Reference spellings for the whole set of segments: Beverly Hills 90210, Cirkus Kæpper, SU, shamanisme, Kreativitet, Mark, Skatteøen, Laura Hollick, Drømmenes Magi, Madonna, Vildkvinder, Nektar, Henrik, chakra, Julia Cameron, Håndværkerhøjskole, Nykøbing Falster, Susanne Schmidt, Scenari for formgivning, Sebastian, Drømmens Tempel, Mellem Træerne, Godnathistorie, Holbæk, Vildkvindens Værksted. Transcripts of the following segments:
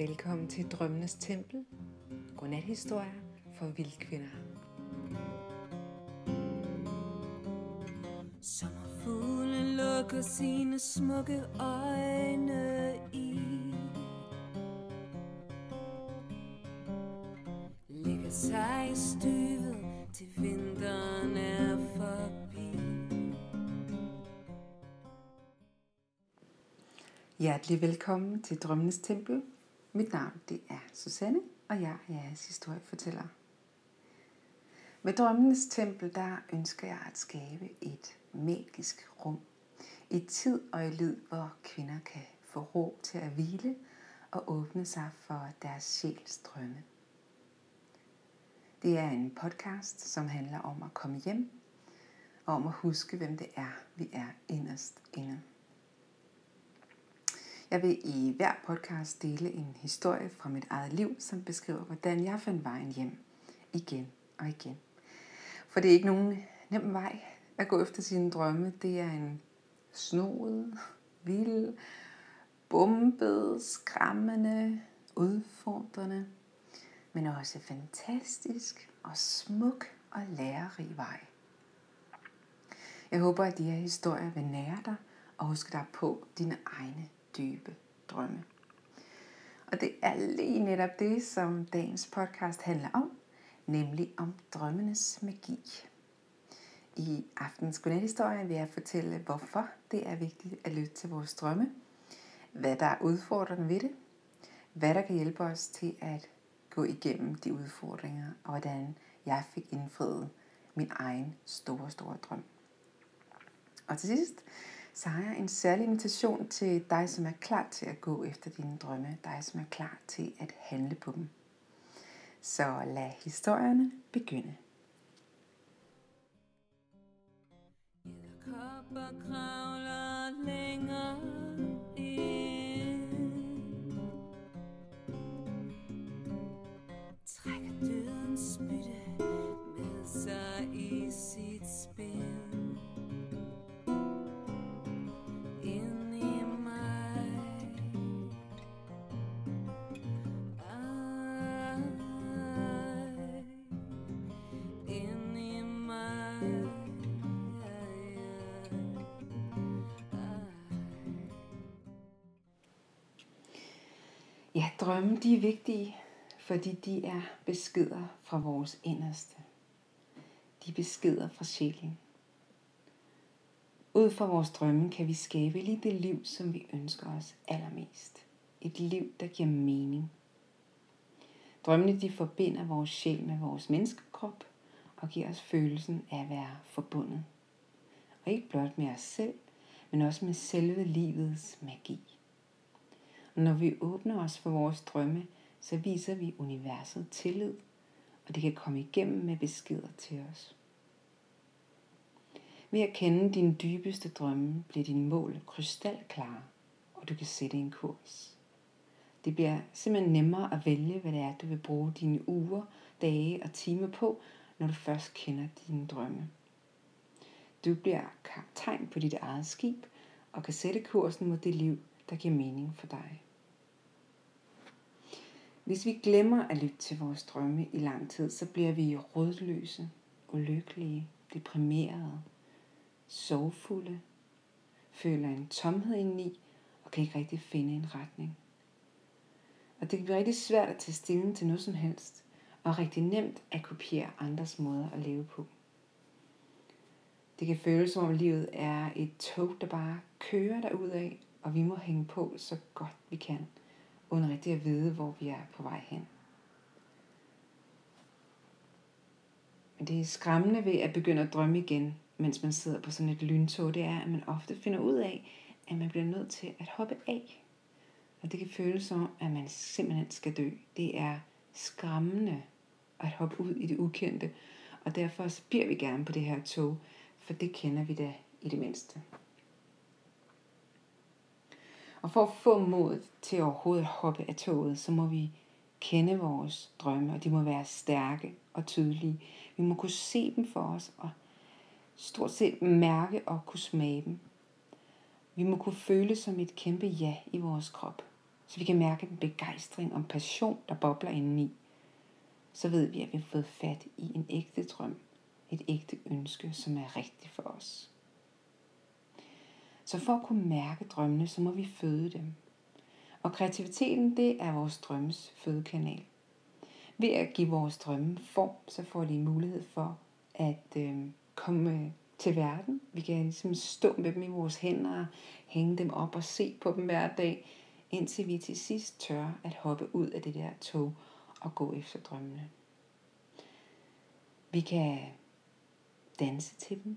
Velkommen til Drømmenes Tempel, godnathistorie for vildkvinder. Sommerfuglen lukker sine smukke øjne i, ligger sig i styvet til vinteren er forbi. Hjertelig velkommen til Drømmenes Tempel. Mit navn det er Susanne, og jeg er jeres historiefortæller. Med Drømmenes Tempel der ønsker jeg at skabe et magisk rum. Et tid og et liv, hvor kvinder kan få ro til at hvile og åbne sig for deres sjæls drømme. Det er en podcast, som handler om at komme hjem og om at huske, hvem det er, vi er inderst inde. Jeg vil i hver podcast dele en historie fra mit eget liv, som beskriver, hvordan jeg fandt vejen hjem igen og igen. For det er ikke nogen nem vej at gå efter sine drømme. Det er en snoet, vild, bombet, skræmmende, udfordrende, men også fantastisk og smuk og lærerig vej. Jeg håber, at de her historier vil nære dig og huske dig på dine egne dybe drømme. Og det er lige netop det, som dagens podcast handler om, nemlig om drømmenes magi. I aftens godnathistorie vil jeg fortælle, hvorfor det er vigtigt at lytte til vores drømme, hvad der er udfordrende ved det, hvad der kan hjælpe os til at gå igennem de udfordringer, og hvordan jeg fik indfriet min egen store, store drøm. Og til sidst, så har jeg en særlig invitation til dig, som er klar til at gå efter dine drømme. Dig, som er klar til at handle på dem. Så lad historierne begynde. Ja, drømme de er vigtige, fordi de er beskeder fra vores inderste. De er beskeder fra sjælen. Ud fra vores drømme kan vi skabe lige det liv, som vi ønsker os allermest. Et liv, der giver mening. Drømmene de forbinder vores sjæl med vores menneskekrop og giver os følelsen af at være forbundet. Og ikke blot med os selv, men også med selve livets magi. Når vi åbner os for vores drømme, så viser vi universet tillid, og det kan komme igennem med beskeder til os. Ved at kende dine dybeste drømme, bliver dine mål krystalklare, og du kan sætte en kurs. Det bliver simpelthen nemmere at vælge, hvad det er, du vil bruge dine uger, dage og timer på, når du først kender dine drømme. Du bliver kaptajn på dit eget skib, og kan sætte kursen mod det liv, der giver mening for dig. Hvis vi glemmer at lytte til vores drømme i lang tid, så bliver vi rådløse, ulykkelige, deprimerede, sorgfulde, føler en tomhed indeni og kan ikke rigtig finde en retning. Og det kan blive rigtig svært at tage stilling til noget som helst, og rigtig nemt at kopiere andres måder at leve på. Det kan føles som om livet er et tog, der bare kører derudad, og vi må hænge på så godt vi kan, uden rigtig at vide, hvor vi er på vej hen. Men det er skræmmende ved at begynde at drømme igen, mens man sidder på sådan et lyntog, det er, at man ofte finder ud af, at man bliver nødt til at hoppe af. Og det kan føles som, at man simpelthen skal dø. Det er skræmmende at hoppe ud i det ukendte, og derfor bliver vi gerne på det her tog, for det kender vi da i det mindste. Og for at få mod til overhovedet at hoppe af toget, så må vi kende vores drømme, og de må være stærke og tydelige. Vi må kunne se dem for os, og stort set mærke og kunne smage dem. Vi må kunne føle som et kæmpe ja i vores krop, så vi kan mærke den begejstring og passion, der bobler indeni, så ved vi, at vi har fået fat i en ægte drøm, et ægte ønske, som er rigtigt for os. Så for at kunne mærke drømmene, så må vi føde dem. Og kreativiteten, det er vores drømmes fødekanal. Ved at give vores drømme form, så får de en mulighed for at komme til verden. Vi kan ligesom stå med dem i vores hænder, hænge dem op og se på dem hver dag, indtil vi til sidst tør at hoppe ud af det der tog og gå efter drømmene. Vi kan danse til dem,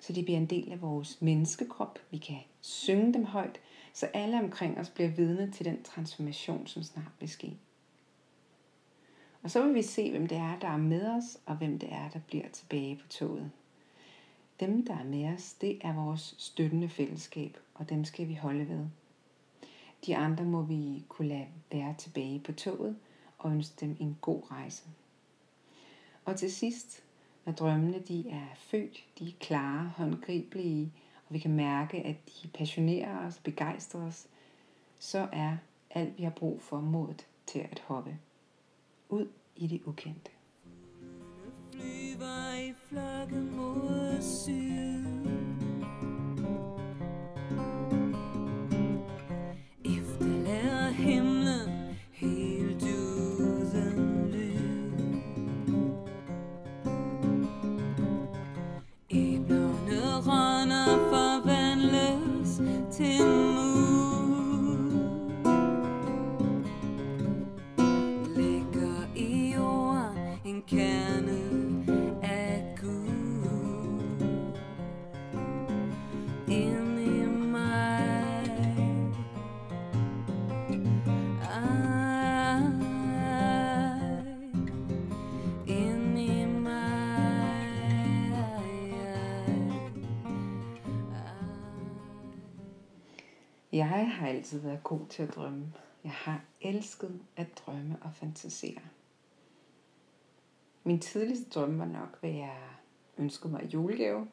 så de bliver en del af vores menneskekrop. Vi kan synge dem højt, så alle omkring os bliver vidne til den transformation, som snart vil ske. Og så vil vi se, hvem det er, der er med os, og hvem det er, der bliver tilbage på toget. Dem, der er med os, det er vores støttende fællesskab, og dem skal vi holde ved. De andre må vi kunne lade være tilbage på toget, og ønske dem en god rejse. Og til sidst, når drømmene de er født, de er klare, håndgribelige, og vi kan mærke, at de passionerer os, begejstrer os, så er alt, vi har brug for, modet til at hoppe ud i det ukendte. Flyver i flokke mod syd. Efterlader himlen helt uden lyd. Æblerne rønner forvandles til mul. Jeg har altid været god til at drømme. Jeg har elsket at drømme og fantasere. Min tidligste drømme var nok, hvad jeg ønskede mig i julegave,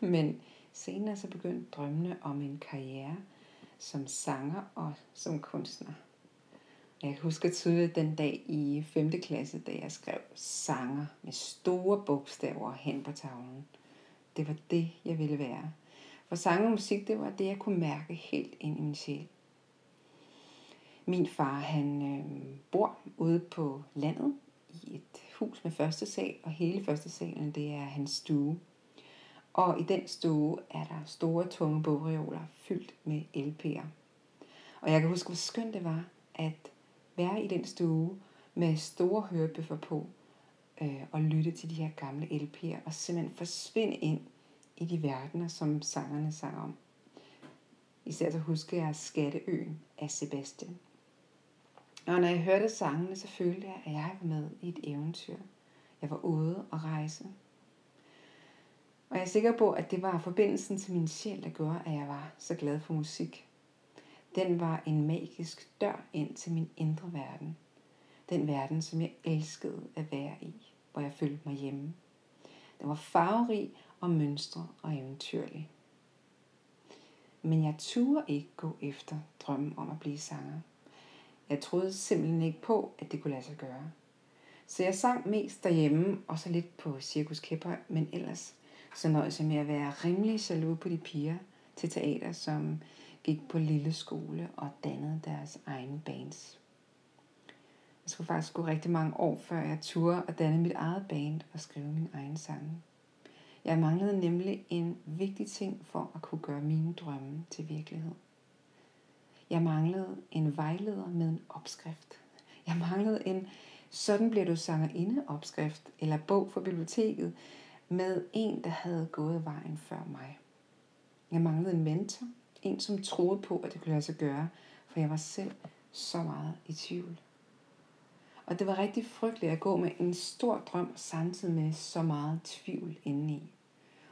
men senere så begyndte drømmene om en karriere som sanger og som kunstner. Jeg husker tydeligt den dag i 5. klasse, da jeg skrev sanger med store bogstaver hen på tavlen. Det var det, jeg ville være. For sang og musik, det var det, jeg kunne mærke helt ind i min sjæl. Min far, han bor ude på landet i et hus med første sal, og hele første salen, det er hans stue. Og i den stue er der store, tunge bogreoler fyldt med LP'er. Og jeg kan huske, hvor skønt det var at være i den stue med store hørebøffer på, og lytte til de her gamle LP'er, og simpelthen forsvinde ind i de verdener, som sangerne sang om. Især så husker jeg Skatteøen af Sebastian. Og når jeg hørte sangene, så følte jeg, at jeg var med i et eventyr. Jeg var ude og rejse. Og jeg er sikker på, at det var forbindelsen til min sjæl, der gjorde, at jeg var så glad for musik. Den var en magisk dør ind til min indre verden. Den verden, som jeg elskede at være i, hvor jeg følte mig hjemme. Den var farverig og mønstre og eventyrlig. Men jeg turde ikke gå efter drømmen om at blive sanger. Jeg troede simpelthen ikke på, at det kunne lade sig gøre. Så jeg sang mest derhjemme, og så lidt på Cirkus Kæpper, men ellers så nøjes jeg med at være rimelig jaloux på de piger til teater, som gik på lille skole og dannede deres egne bands. Jeg skulle faktisk gå rigtig mange år, før jeg turde at danne mit eget band og skrive mine egne sange. Jeg manglede nemlig en vigtig ting for at kunne gøre mine drømme til virkelighed. Jeg manglede en vejleder med en opskrift. Jeg manglede en "sådan bliver du sangerinde" opskrift eller bog fra biblioteket med en, der havde gået vejen før mig. Jeg manglede en mentor, en som troede på, at det kunne lade sig gøre, for jeg var selv så meget i tvivl. Og det var rigtig frygteligt at gå med en stor drøm, samtidig med så meget tvivl indeni.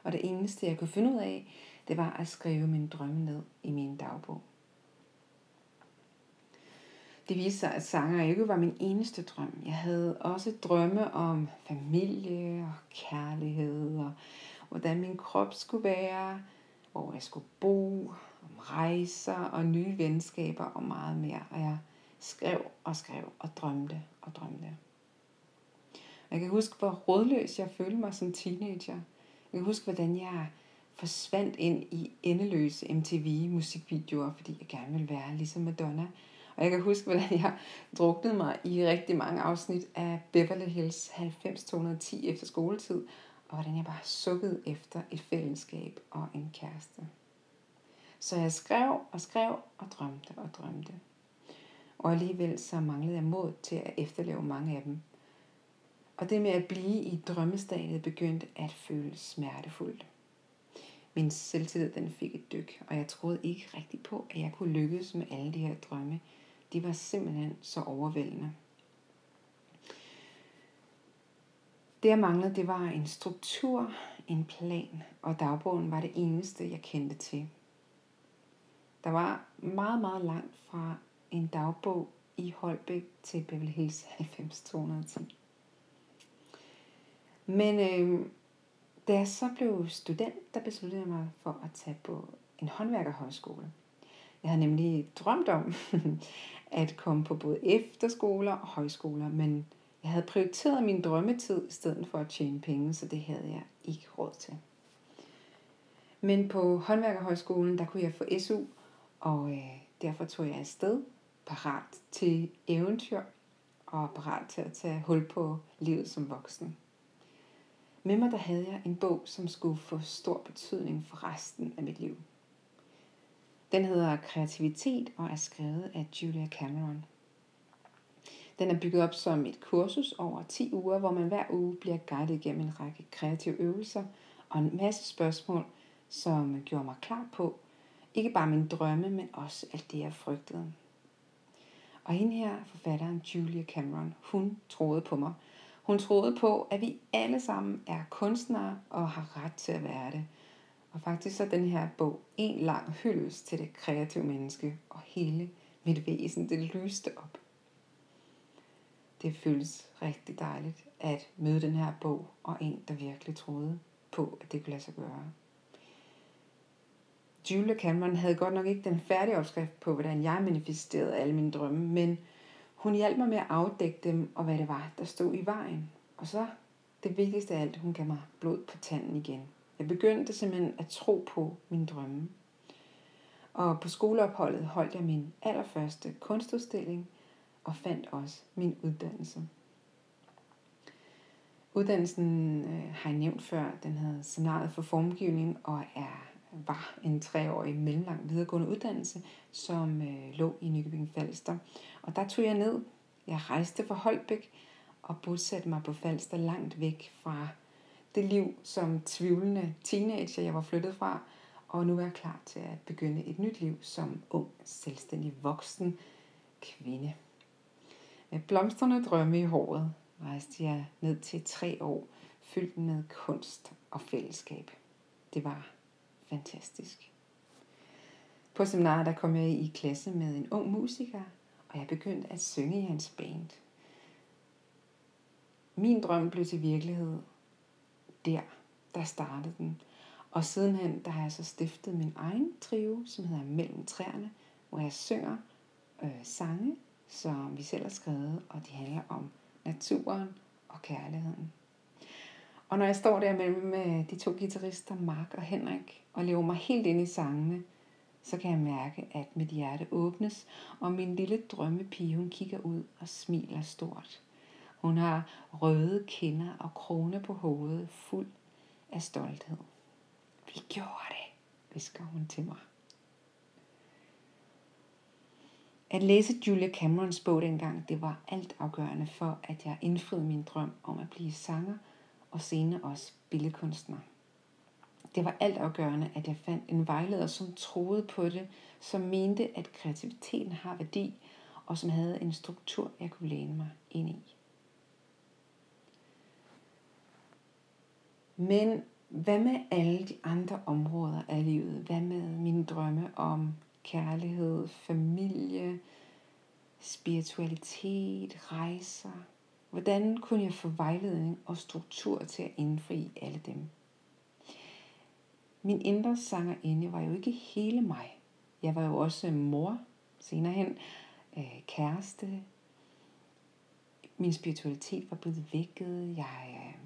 Og det eneste, jeg kunne finde ud af, det var at skrive min drømme ned i min dagbog. Det viste sig, at sanger ikke var min eneste drøm. Jeg havde også drømme om familie og kærlighed, og hvordan min krop skulle være, hvor jeg skulle bo, om rejser og nye venskaber og meget mere. Og jeg skrev og skrev og drømte og drømte. Jeg kan huske, hvor rådløs jeg følte mig som teenager. Jeg kan huske, hvordan jeg forsvandt ind i endeløse MTV-musikvideoer, fordi jeg gerne ville være ligesom Madonna. Og jeg kan huske, hvordan jeg druknede mig i rigtig mange afsnit af Beverly Hills 90210 efter skoletid, og hvordan jeg bare sukkede efter et fællesskab og en kæreste. Så jeg skrev og skrev og drømte og drømte. Og alligevel så manglede jeg mod til at efterleve mange af dem. Og det med at blive i drømmestadiet begyndte at føles smertefuldt. Min selvtillid den fik et dyk, og jeg troede ikke rigtig på, at jeg kunne lykkes med alle de her drømme. De var simpelthen så overvældende. Det jeg manglede, det var en struktur, en plan, og dagbogen var det eneste, jeg kendte til. Der var meget, meget langt fra en dagbog i Holbæk til Beverly Hills 90210. Men da jeg så blev student, der besluttede jeg mig for at tage på en håndværkerhøjskole. Jeg havde nemlig drømt om at komme på både efterskoler og højskoler, men jeg havde prioriteret min drømmetid i stedet for at tjene penge, så det havde jeg ikke råd til. Men på håndværkerhøjskolen, der kunne jeg få SU, og derfor tog jeg afsted, parat til eventyr og parat til at tage hul på livet som voksen. Med mig der havde jeg en bog, som skulle få stor betydning for resten af mit liv. Den hedder Kreativitet og er skrevet af Julia Cameron. Den er bygget op som et kursus over 10 uger, hvor man hver uge bliver guidet gennem en række kreative øvelser og en masse spørgsmål, som gjorde mig klar på ikke bare mine drømme, men også alt det, jeg frygtede. Og hende her, forfatteren Julia Cameron, hun troede på mig. Hun troede på, at vi alle sammen er kunstnere og har ret til at være det. Og faktisk så den her bog en lang hyldest til det kreative menneske, og hele mit væsen, det lyste op. Det føles rigtig dejligt at møde den her bog, og en, der virkelig troede på, at det kunne lade sig gøre. Julia Cameron havde godt nok ikke den færdige opskrift på, hvordan jeg manifesterede alle mine drømme, men hun hjalp mig med at afdække dem, og hvad det var, der stod i vejen. Og så, det vigtigste af alt, hun gav mig blod på tanden igen. Jeg begyndte simpelthen at tro på mine drømme. Og på skoleopholdet holdt jeg min allerførste kunstudstilling, og fandt også min uddannelse. Uddannelsen har jeg nævnt før, den hedder Scenari for formgivning, og var en 3-årig mellemlang videregående uddannelse, som lå i Nykøbing Falster. Og der tog jeg ned. Jeg rejste fra Holbæk og bosatte mig på Falster langt væk fra det liv som tvivlende teenager, jeg var flyttet fra. Og nu er jeg klar til at begynde et nyt liv som ung, selvstændig voksen kvinde. Med blomstrende drømme i håret rejste jeg ned til 3 år, fyldt med kunst og fællesskab. Det var fantastisk. På seminaret der kom jeg i klasse med en ung musiker, og jeg begyndte at synge i hans band. Min drøm blev til virkelighed. Der startede den. Og sidenhen, der har jeg så stiftet min egen trio, som hedder Mellem Træerne, hvor jeg synger sange, som vi selv har skrevet, og de handler om naturen og kærligheden. Og når jeg står der mellem de 2 guitarister, Mark og Henrik, og lever mig helt ind i sangene, så kan jeg mærke, at mit hjerte åbnes, og min lille drømmepige, hun kigger ud og smiler stort. Hun har røde kinder og krone på hovedet, fuld af stolthed. "Vi gjorde det", visker hun til mig. At læse Julia Camerons bog dengang, det var altafgørende for, at jeg indfriede min drøm om at blive sanger, og senere også billedkunstner. Det var altafgørende, at jeg fandt en vejleder, som troede på det, som mente, at kreativiteten har værdi, og som havde en struktur, jeg kunne læne mig ind i. Men hvad med alle de andre områder af livet? Hvad med mine drømme om kærlighed, familie, spiritualitet, rejser? Hvordan kunne jeg få vejledning og struktur til at indfri alle dem? Min indre sangerinde var jo ikke hele mig. Jeg var jo også mor senere hen, kæreste. Min spiritualitet var blevet vækket. Jeg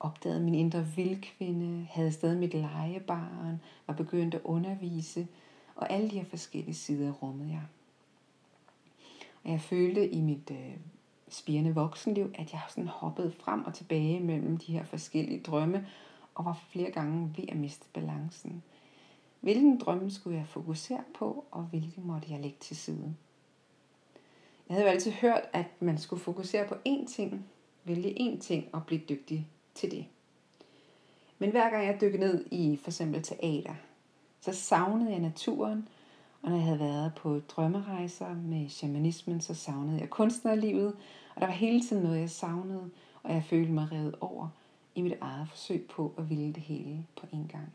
opdagede min indre vildkvinde, havde stadig mit legebarn, var begyndt at undervise, og alle de her forskellige sider rummede jeg. Og jeg følte i mit spirende voksenliv, at jeg sådan hoppede frem og tilbage mellem de her forskellige drømme, og var flere gange ved at miste balancen. Hvilken drømme skulle jeg fokusere på, og hvilken måtte jeg lægge til side? Jeg havde jo altid hørt, at man skulle fokusere på én ting, vælge én ting og blive dygtig til det. Men hver gang jeg dykkede ned i for eksempel teater, så savnede jeg naturen, og når jeg havde været på drømmerejser med shamanismen, så savnede jeg kunstnerlivet, og der var hele tiden noget, jeg savnede, og jeg følte mig revet over i mit eget forsøg på at ville det hele på en gang.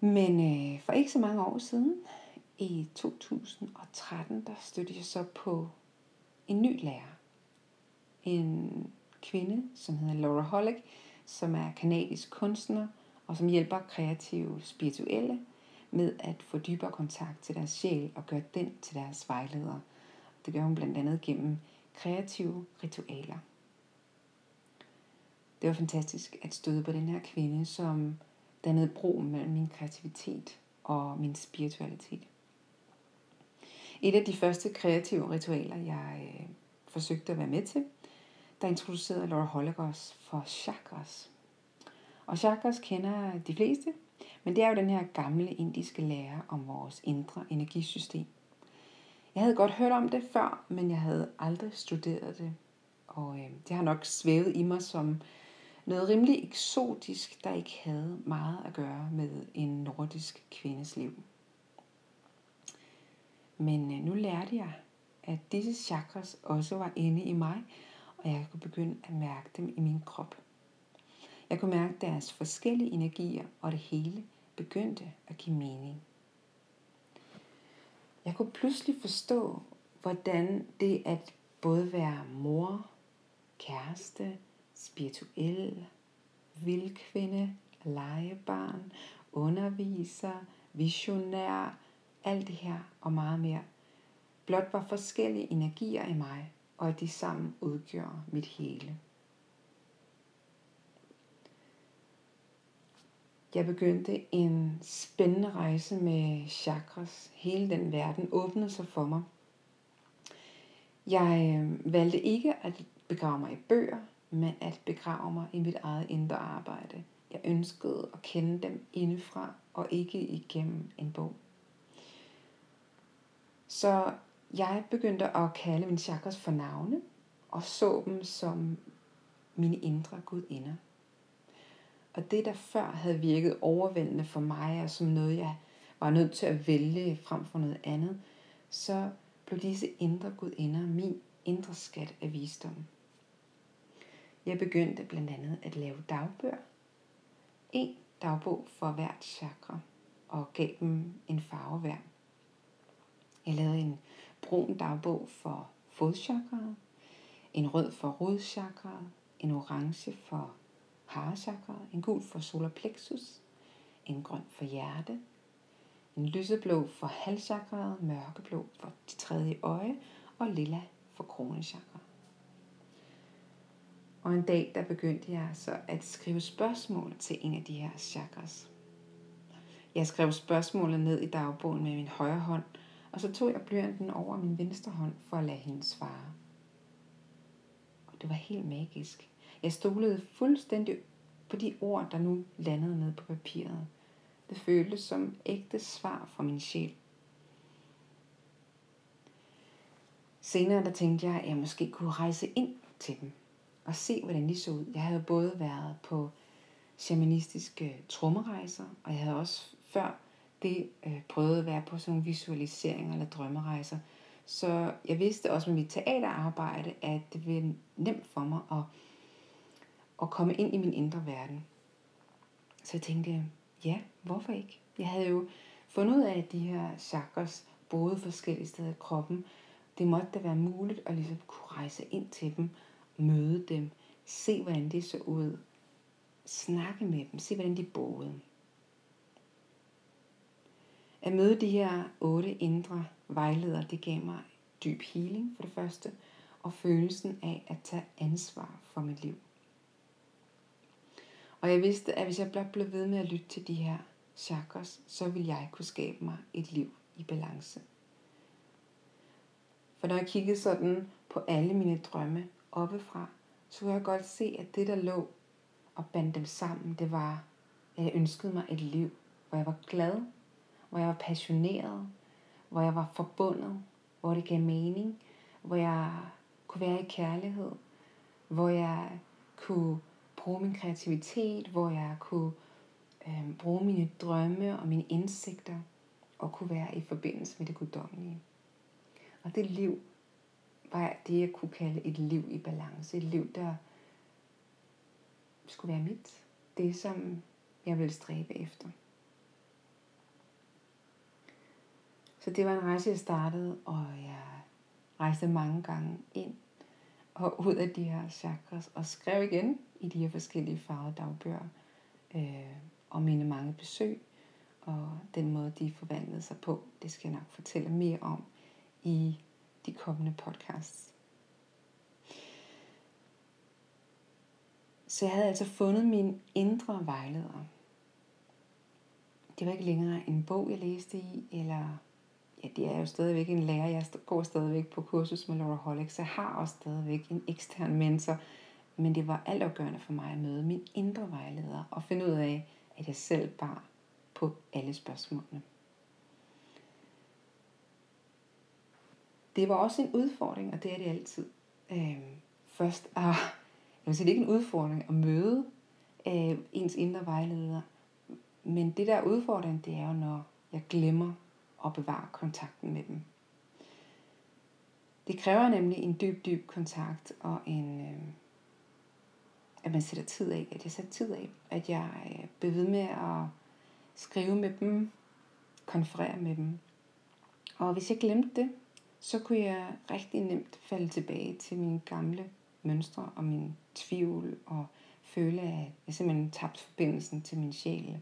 Men for ikke så mange år siden, i 2013, der stødte jeg så på en ny lærer. En kvinde, som hedder Laura Hollick, som er kanadisk kunstner, og som hjælper kreative spirituelle med at få dybere kontakt til deres sjæl og gøre den til deres vejleder. Det gør hun blandt andet gennem kreative ritualer. Det var fantastisk at støde på den her kvinde, som dannede bro mellem min kreativitet og min spiritualitet. Et af de første kreative ritualer, jeg forsøgte at være med til, der introducerede Laura Hollick os for chakras. Og chakras kender de fleste, men det er jo den her gamle indiske lære om vores indre energisystem. Jeg havde godt hørt om det før, men jeg havde aldrig studeret det. Og det har nok svævet i mig som noget rimelig eksotisk, der ikke havde meget at gøre med en nordisk kvindes liv. Men nu lærte jeg, at disse chakras også var inde i mig, og jeg kunne begynde at mærke dem i min krop. Jeg kunne mærke deres forskellige energier, og det hele begyndte at give mening. Jeg kunne pludselig forstå, hvordan det at både være mor, kæreste, spirituel, vildkvinde, legebarn, underviser, visionær, alt det her og meget mere, blot var forskellige energier i mig, og at de sammen udgjorde mit hele. Jeg begyndte en spændende rejse med chakras. Hele den verden åbnede sig for mig. Jeg valgte ikke at begrave mig i bøger, men at begrave mig i mit eget indre arbejde. Jeg ønskede at kende dem indefra og ikke igennem en bog. Så jeg begyndte at kalde mine chakras for navne og så dem som mine indre gudinder. Og det, der før havde virket overvældende for mig, og som noget, jeg var nødt til at vælge frem for noget andet, så blev disse indre gudinder min indre skat af visdom. Jeg begyndte blandt andet at lave dagbøger. En dagbog for hvert chakra, og gav dem en farve hver. Jeg lavede en brun dagbog for fodchakraet, en rød for rodchakraet, en orange for harachakraet, en gul for solar plexus, en grøn for hjerte, en lyseblå for halschakraet, mørkeblå for det tredje øje og lilla for kronechakraet. Og en dag, der begyndte jeg så at skrive spørgsmål til en af de her chakras. Jeg skrev spørgsmålet ned i dagbogen med min højre hånd, og så tog jeg blyanten over min venstre hånd for at lade hende svare. Og det var helt magisk. Jeg stolede fuldstændig på de ord, der nu landede ned på papiret. Det føltes som ægte svar fra min sjæl. Senere der tænkte jeg, at jeg måske kunne rejse ind til dem og se, hvordan de så ud. Jeg havde både været på shamanistiske trommerejser, og jeg havde også før det prøvede at være på sådan nogle visualiseringer eller drømmerejser. Så jeg vidste også med mit teaterarbejde, at det ville nemt for mig at komme ind i min indre verden. Så jeg tænkte, ja, hvorfor ikke? Jeg havde jo fundet ud af, at de her chakras boede forskellige steder i kroppen. Det måtte da være muligt at ligesom kunne rejse ind til dem, møde dem, se hvordan de så ud, snakke med dem, se hvordan de boede. At møde de her 8 indre vejledere, det gav mig dyb healing for det første, og følelsen af at tage ansvar for mit liv. Og jeg vidste, at hvis jeg blot blev ved med at lytte til de her chakras, så ville jeg kunne skabe mig et liv i balance. For når jeg kiggede sådan på alle mine drømme oppefra, så kunne jeg godt se, at det der lå og bandt dem sammen, det var, at jeg ønskede mig et liv, hvor jeg var glad, hvor jeg var passioneret, hvor jeg var forbundet, hvor det gav mening, hvor jeg kunne være i kærlighed, hvor jeg kunne bruge min kreativitet, hvor jeg kunne bruge mine drømme og mine indsigter og kunne være i forbindelse med det guddommelige. Og det liv var det, jeg kunne kalde et liv i balance. Et liv, der skulle være mit. Det, som jeg ville stræbe efter. Så det var en rejse, jeg startede, og jeg rejste mange gange ind og ud af de her chakras, og skrev igen i de her forskellige farvede dagbøger om mine mange besøg, og den måde, de forvandlede sig på. Det skal jeg nok fortælle mere om i de kommende podcasts. Så jeg havde altså fundet min indre vejleder. Det var ikke længere en bog, jeg læste i, eller ja, det er jo stadigvæk en lærer. Jeg går stadigvæk på kursus med Laura Hollick, så jeg har også stadigvæk en ekstern mentor. Men det var altafgørende for mig at møde min indre vejleder og finde ud af, at jeg selv bar på alle spørgsmålene. Det var også en udfordring, og det er det altid. Først jeg vil sige, det er ikke en udfordring at møde ens indre vejleder, men det der udfordring, det er jo, når jeg glemmer at bevare kontakten med dem. Det kræver nemlig en dyb kontakt, og at man sætter tid af, at jeg sætter tid af, at jeg bliver ved med at skrive med dem, konferere med dem. Og hvis jeg glemte det, så kunne jeg rigtig nemt falde tilbage til mine gamle mønstre og min tvivl, og føle, at jeg simpelthen tabte forbindelsen til min sjæl.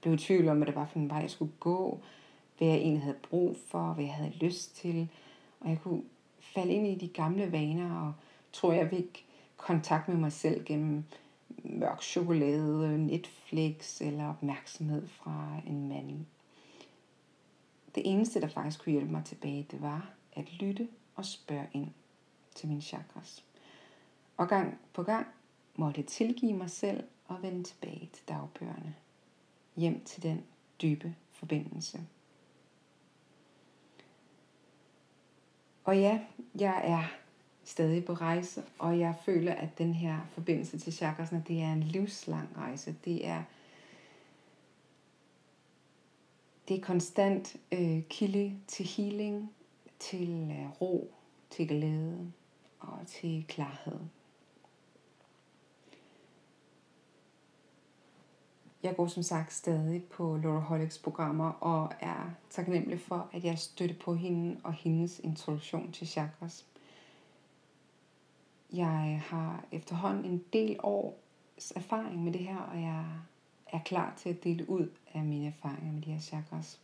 Blev i tvivl om, hvad det var for en vej, jeg skulle gå, hvad jeg egentlig havde brug for, hvad jeg havde lyst til. Og jeg kunne falde ind i de gamle vaner, og tror jeg fik kontakt med mig selv gennem mørk chokolade, Netflix eller opmærksomhed fra en mand. Det eneste, der faktisk kunne hjælpe mig tilbage, det var at lytte og spørge ind til mine chakras. Og gang på gang måtte jeg tilgive mig selv og vende tilbage til dagbøgerne. Hjem til den dybe forbindelse. Og ja, jeg er stadig på rejse, og jeg føler, at den her forbindelse til chakrasne, det er en livslang rejse. Det er konstant kilde til healing, til ro, til glæde og til klarhed. Jeg går som sagt stadig på Laura Hollicks programmer og er taknemmelig for, at jeg støtter på hende og hendes introduktion til chakras. Jeg har efterhånden en del års erfaring med det her, og jeg er klar til at dele ud af mine erfaringer med de her chakras.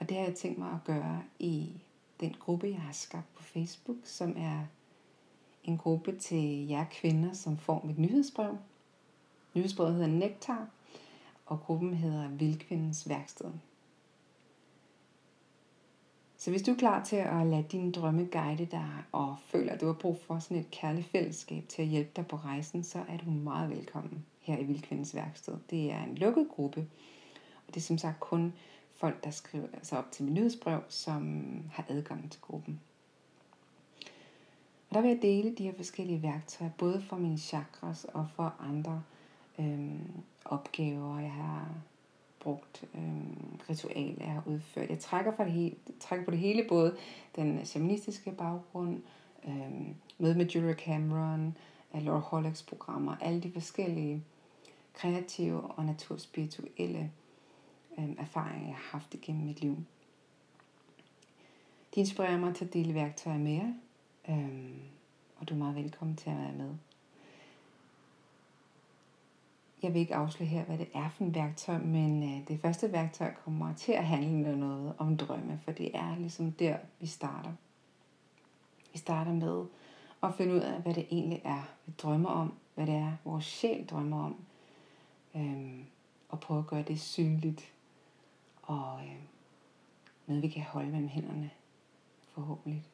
Og det har jeg tænkt mig at gøre i den gruppe, jeg har skabt på Facebook, som er en gruppe til jer kvinder, som får mit nyhedsbrev. Nyhedsbrevet hedder Nektar, og gruppen hedder Vildkvindens Værksted. Så hvis du er klar til at lade dine drømme guide dig, og føler, at du har brug for sådan et kærligt fællesskab til at hjælpe dig på rejsen, så er du meget velkommen her i Vildkvindens Værksted. Det er en lukket gruppe, og det er som sagt kun folk, der skriver sig op til mit nyhedsbrev, som har adgang til gruppen. Og der vil jeg dele de her forskellige værktøjer, både for mine chakras og for andre opgaver, jeg har brugt, ritualer, jeg har udført. Jeg trækker på det hele, både den shamanistiske baggrund, møde med Julia Cameron, Laura Hollicks programmer, alle de forskellige kreative og naturspirituelle erfaringer, jeg har haft igennem mit liv. De inspirerer mig til at dele værktøjer med jer, og du er meget velkommen til at være med. Jeg vil ikke afsløre her, hvad det er for et værktøj, men det første værktøj kommer til at handle noget om drømme, for det er ligesom der, vi starter. Vi starter med at finde ud af, hvad det egentlig er, vi drømmer om, hvad det er, vores sjæl drømmer om, og prøve at gøre det synligt, og noget, vi kan holde mellem hænderne, forhåbentlig.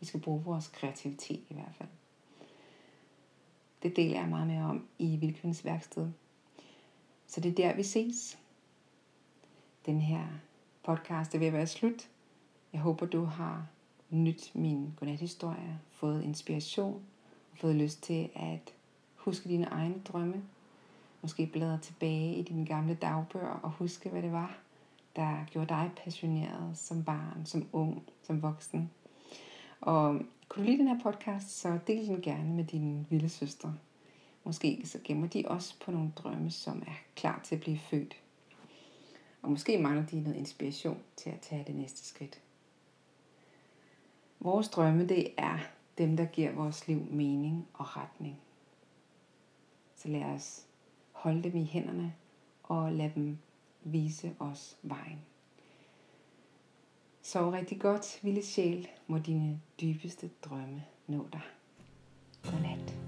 Vi skal bruge vores kreativitet i hvert fald. Det deler jeg meget mere om i Vildkvindens Værksted. Så det er der, vi ses. Den her podcast er ved at være slut. Jeg håber, du har nydt min godnathistorie, fået inspiration og fået lyst til at huske dine egne drømme. Måske bladre tilbage i dine gamle dagbøger og huske, hvad det var, der gjorde dig passioneret som barn, som ung, som voksen. Og kunne du lide den her podcast, så del den gerne med dine vilde søstre. Måske så gemmer de også på nogle drømme, som er klar til at blive født. Og måske mangler de noget inspiration til at tage det næste skridt. Vores drømme, det er dem, der giver vores liv mening og retning. Så lad os holde dem i hænderne og lad dem vise os vejen. Sov rigtig godt, vilde sjæl, må dine dybeste drømme nå dig. Godnat.